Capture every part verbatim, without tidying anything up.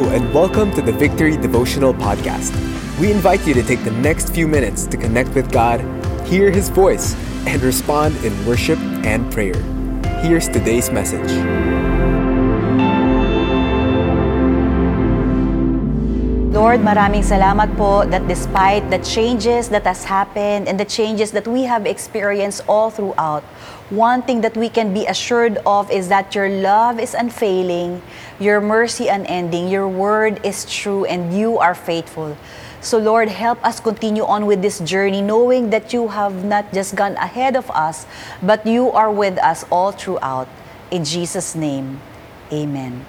Hello and welcome to the Victory Devotional Podcast. We invite you to take the next few minutes to connect with God, hear His voice, and respond in worship and prayer. Here's today's message. Lord, maraming salamat po that despite the changes that has happened and the changes that we have experienced all throughout, one thing that we can be assured of is that your love is unfailing, your mercy unending, your word is true, and you are faithful. So Lord, help us continue on with this journey, knowing that you have not just gone ahead of us, but you are with us all throughout. In Jesus' name, amen.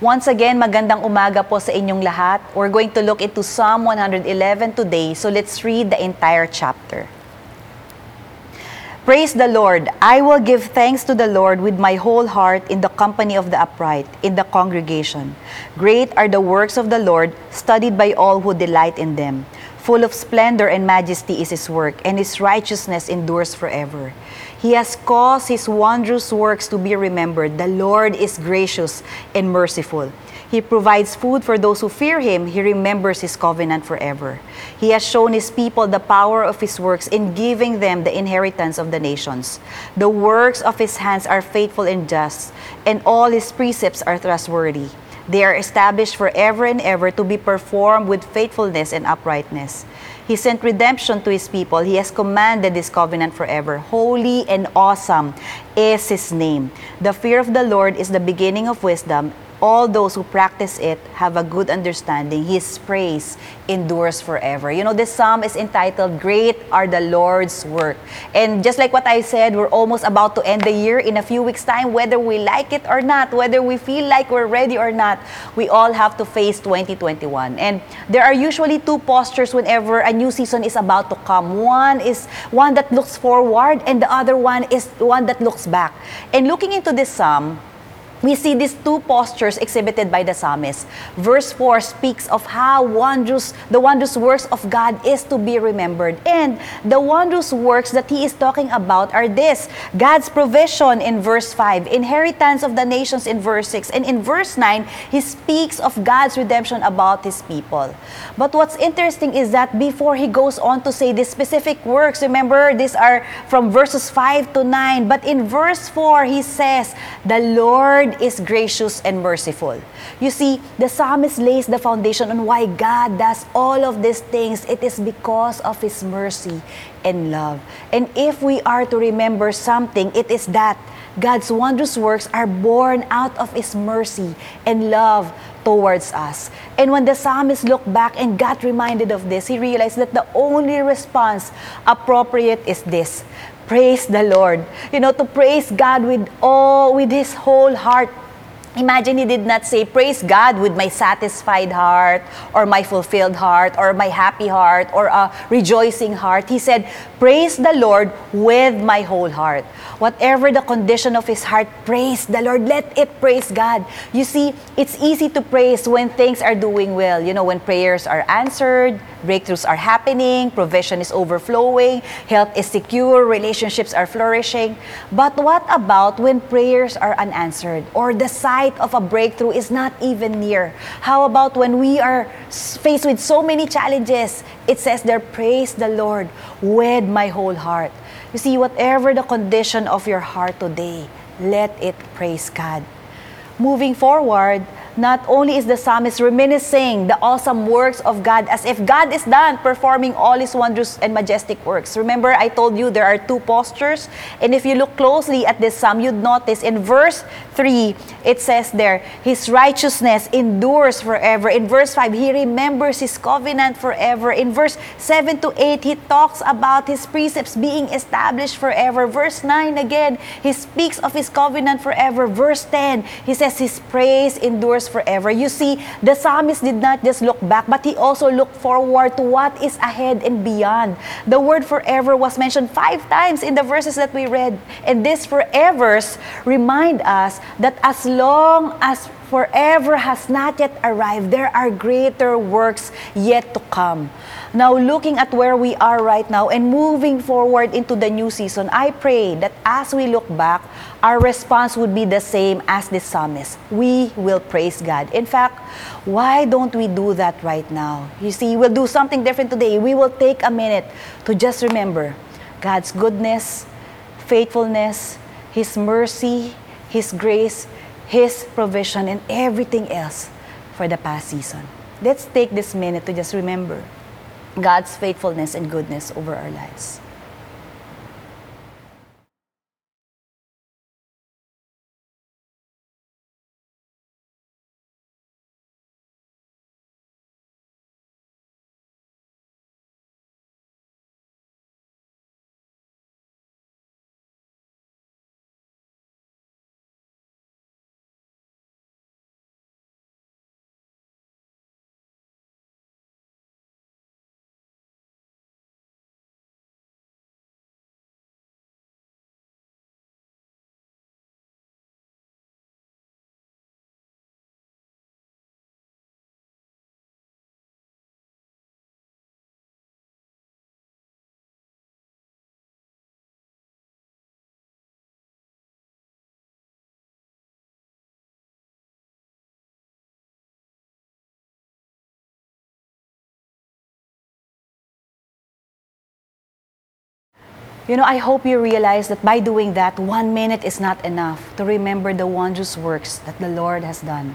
Once again, magandang umaga po sa inyong lahat. We're going to look into Psalm one eleven today, so let's read the entire chapter. Praise the Lord! I will give thanks to the Lord with my whole heart in the company of the upright, in the congregation. Great are the works of the Lord, studied by all who delight in them. Full of splendor and majesty is His work, and His righteousness endures forever. He has caused His wondrous works to be remembered. The Lord is gracious and merciful. He provides food for those who fear Him. He remembers His covenant forever. He has shown His people the power of His works in giving them the inheritance of the nations. The works of His hands are faithful and just, and all His precepts are trustworthy. They are established forever and ever to be performed with faithfulness and uprightness. He sent redemption to His people. He has commanded His covenant forever. Holy and awesome is His name. The fear of the Lord is the beginning of wisdom. All those who practice it have a good understanding. His praise endures forever. You know, this psalm is entitled, Great Are the Lord's Work. And just like what I said, we're almost about to end the year in a few weeks' time, whether we like it or not, whether we feel like we're ready or not, we all have to face twenty twenty-one. And there are usually two postures whenever a new season is about to come. One is one that looks forward, and the other one is one that looks back. And looking into this psalm, we see these two postures exhibited by the psalmist. Verse four speaks of how wondrous the wondrous works of God is to be remembered. And the wondrous works that he is talking about are this: God's provision in verse five, inheritance of the nations in verse six, and in verse nine, he speaks of God's redemption about his people. But what's interesting is that before he goes on to say these specific works, remember, these are from verses five to nine, but in verse four, he says, the Lord is gracious and merciful. You see, the psalmist lays the foundation on why God does all of these things. It is because of His mercy and love. And if we are to remember something, it is that God's wondrous works are born out of His mercy and love towards us. And when the psalmist looked back and got reminded of this, he realized that the only response appropriate is this: praise the Lord. You know, to praise God with all, with his whole heart. Imagine he did not say, praise God with my satisfied heart, or my fulfilled heart, or my happy heart, or a rejoicing heart. He said, praise the Lord with my whole heart. Whatever the condition of his heart, praise the Lord. Let it praise God. You see, it's easy to praise when things are doing well. You know, when prayers are answered, breakthroughs are happening, provision is overflowing, health is secure, relationships are flourishing. But what about when prayers are unanswered, or the sign of a breakthrough is not even near? How about when we are faced with so many challenges? It says there, praise the Lord with my whole heart. You see, whatever the condition of your heart today, let it praise God. Moving forward, not only is the psalmist reminiscing the awesome works of God as if God is done performing all his wondrous and majestic works. Remember, I told you there are two postures. And if you look closely at this psalm, you'd notice in verse three, it says there, his righteousness endures forever. In verse five, he remembers his covenant forever. In verse seven to eight, he talks about his precepts being established forever. Verse nine again, he speaks of his covenant forever. Verse ten, he says, his praise endures forever. You see, the psalmist did not just look back, but he also looked forward to what is ahead and beyond. The word forever was mentioned five times in the verses that we read. And these forevers remind us that as long as forever has not yet arrived, there are greater works yet to come. Now, looking at where we are right now and moving forward into the new season, I pray that as we look back, our response would be the same as the psalmist. We will praise God. In fact, why don't we do that right now? You see, we'll do something different today. We will take a minute to just remember God's goodness, faithfulness, His mercy, His grace, His provision, and everything else for the past season. Let's take this minute to just remember God's faithfulness and goodness over our lives. You know, I hope you realize that by doing that, one minute is not enough to remember the wondrous works that the Lord has done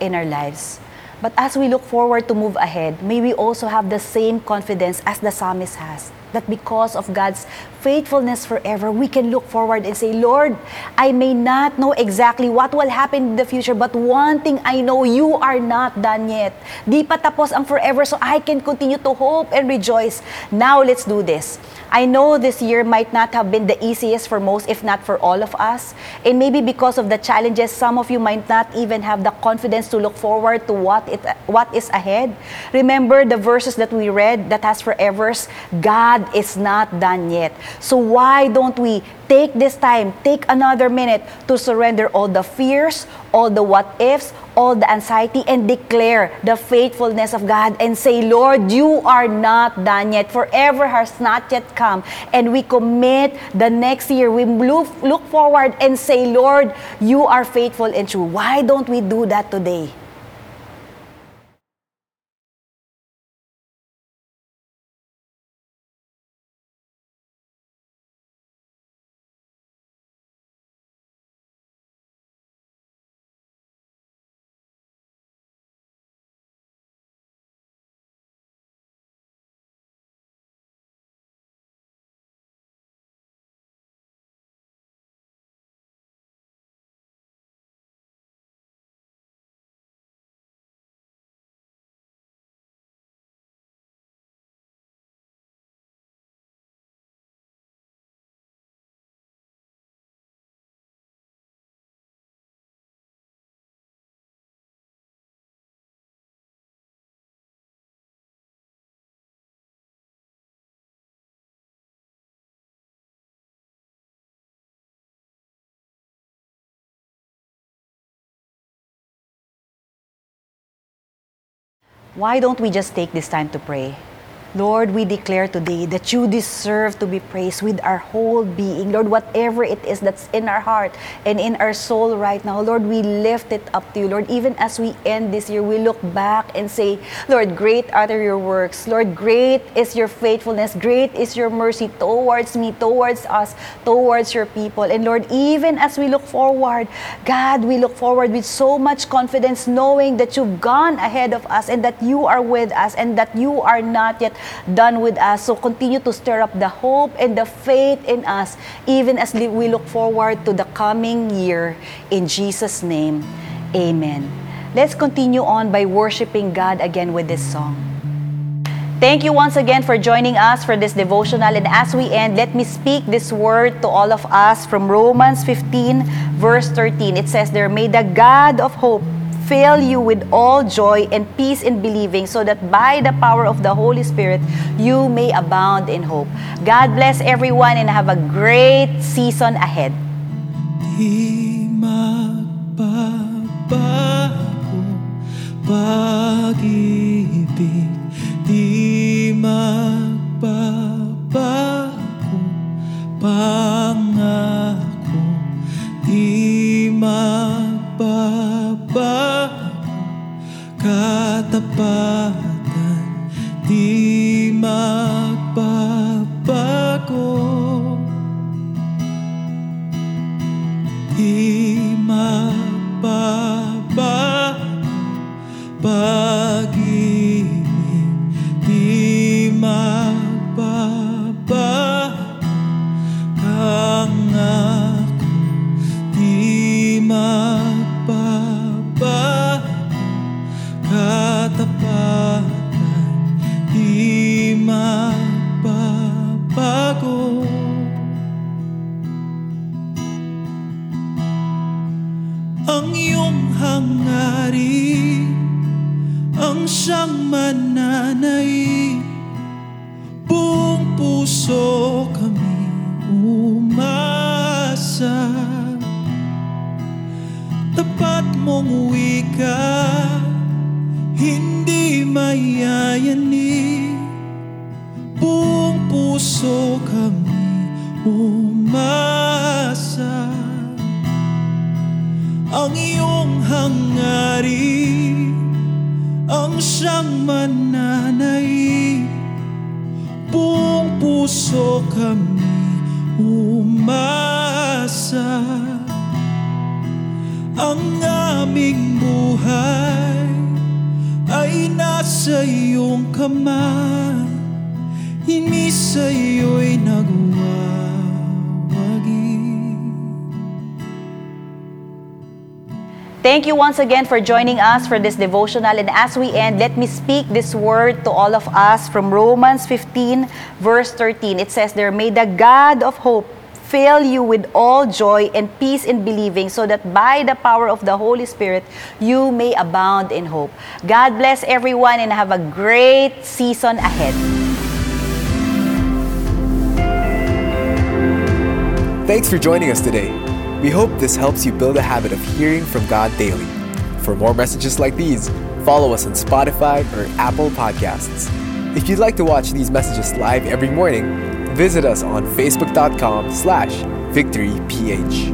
in our lives. But as we look forward to move ahead, may we also have the same confidence as the psalmist has, that because of God's faithfulness forever, we can look forward and say, Lord, I may not know exactly what will happen in the future, but one thing I know, you are not done yet. Di pa tapos ang forever, so I can continue to hope and rejoice. Now let's do this. I know this year might not have been the easiest for most, if not for all of us. And maybe because of the challenges, some of you might not even have the confidence to look forward to what it what is ahead. Remember the verses that we read that has forevers. God is not done yet. So why don't we take this time, take another minute to surrender all the fears, all the what-ifs, all the anxiety, and declare the faithfulness of God and say, Lord, you are not done yet. Forever has not yet come. And we commit the next year. We look, look forward and say, Lord, you are faithful and true. Why don't we do that today? Why don't we just take this time to pray? Lord, we declare today that you deserve to be praised with our whole being. Lord, whatever it is that's in our heart and in our soul right now, Lord, we lift it up to you. Lord, even as we end this year, we look back and say, Lord, great are your works. Lord, great is your faithfulness. Great is your mercy towards me, towards us, towards your people. And Lord, even as we look forward, God, we look forward with so much confidence, knowing that you've gone ahead of us and that you are with us and that you are not yet done with us. So continue to stir up the hope and the faith in us, even as we look forward to the coming year. In Jesus' name, amen. Let's continue on by worshiping God again with this song. Thank you once again for joining us for this devotional. And as we end, let me speak this word to all of us from Romans fifteen, verse thirteen. It says there, may the God of hope fill you with all joy and peace in believing, so that by the power of the Holy Spirit, you may abound in hope. God bless everyone and have a great season ahead. Di magbabago pag-ibig, di magbabago pangako, katapatan, di magbabago, di magbabago, pag-ibig di magbabago, kang ako di magbabago. Katapatan, di magbabago. Ang iyong hangarin, ang siyang mananaig, buong puso kami umasa. Tapat mong wika, hindi mayayani, buong puso kami umasa. Ang iyong hangarin, ang siyang mananaig, buong puso kami umasa. Ang aming buhay ay nasa iyong kamay, hindi sa iyo'y nagwawagi. Thank you once again for joining us for this devotional. And as we end, let me speak this word to all of us from Romans fifteen, verse thirteen. It says there, "May the God of hope fill you with all joy and peace in believing, so that by the power of the Holy Spirit, you may abound in hope." God bless everyone and have a great season ahead. Thanks for joining us today. We hope this helps you build a habit of hearing from God daily. For more messages like these, follow us on Spotify or Apple Podcasts. If you'd like to watch these messages live every morning, visit us on facebook dot com slash victory p h.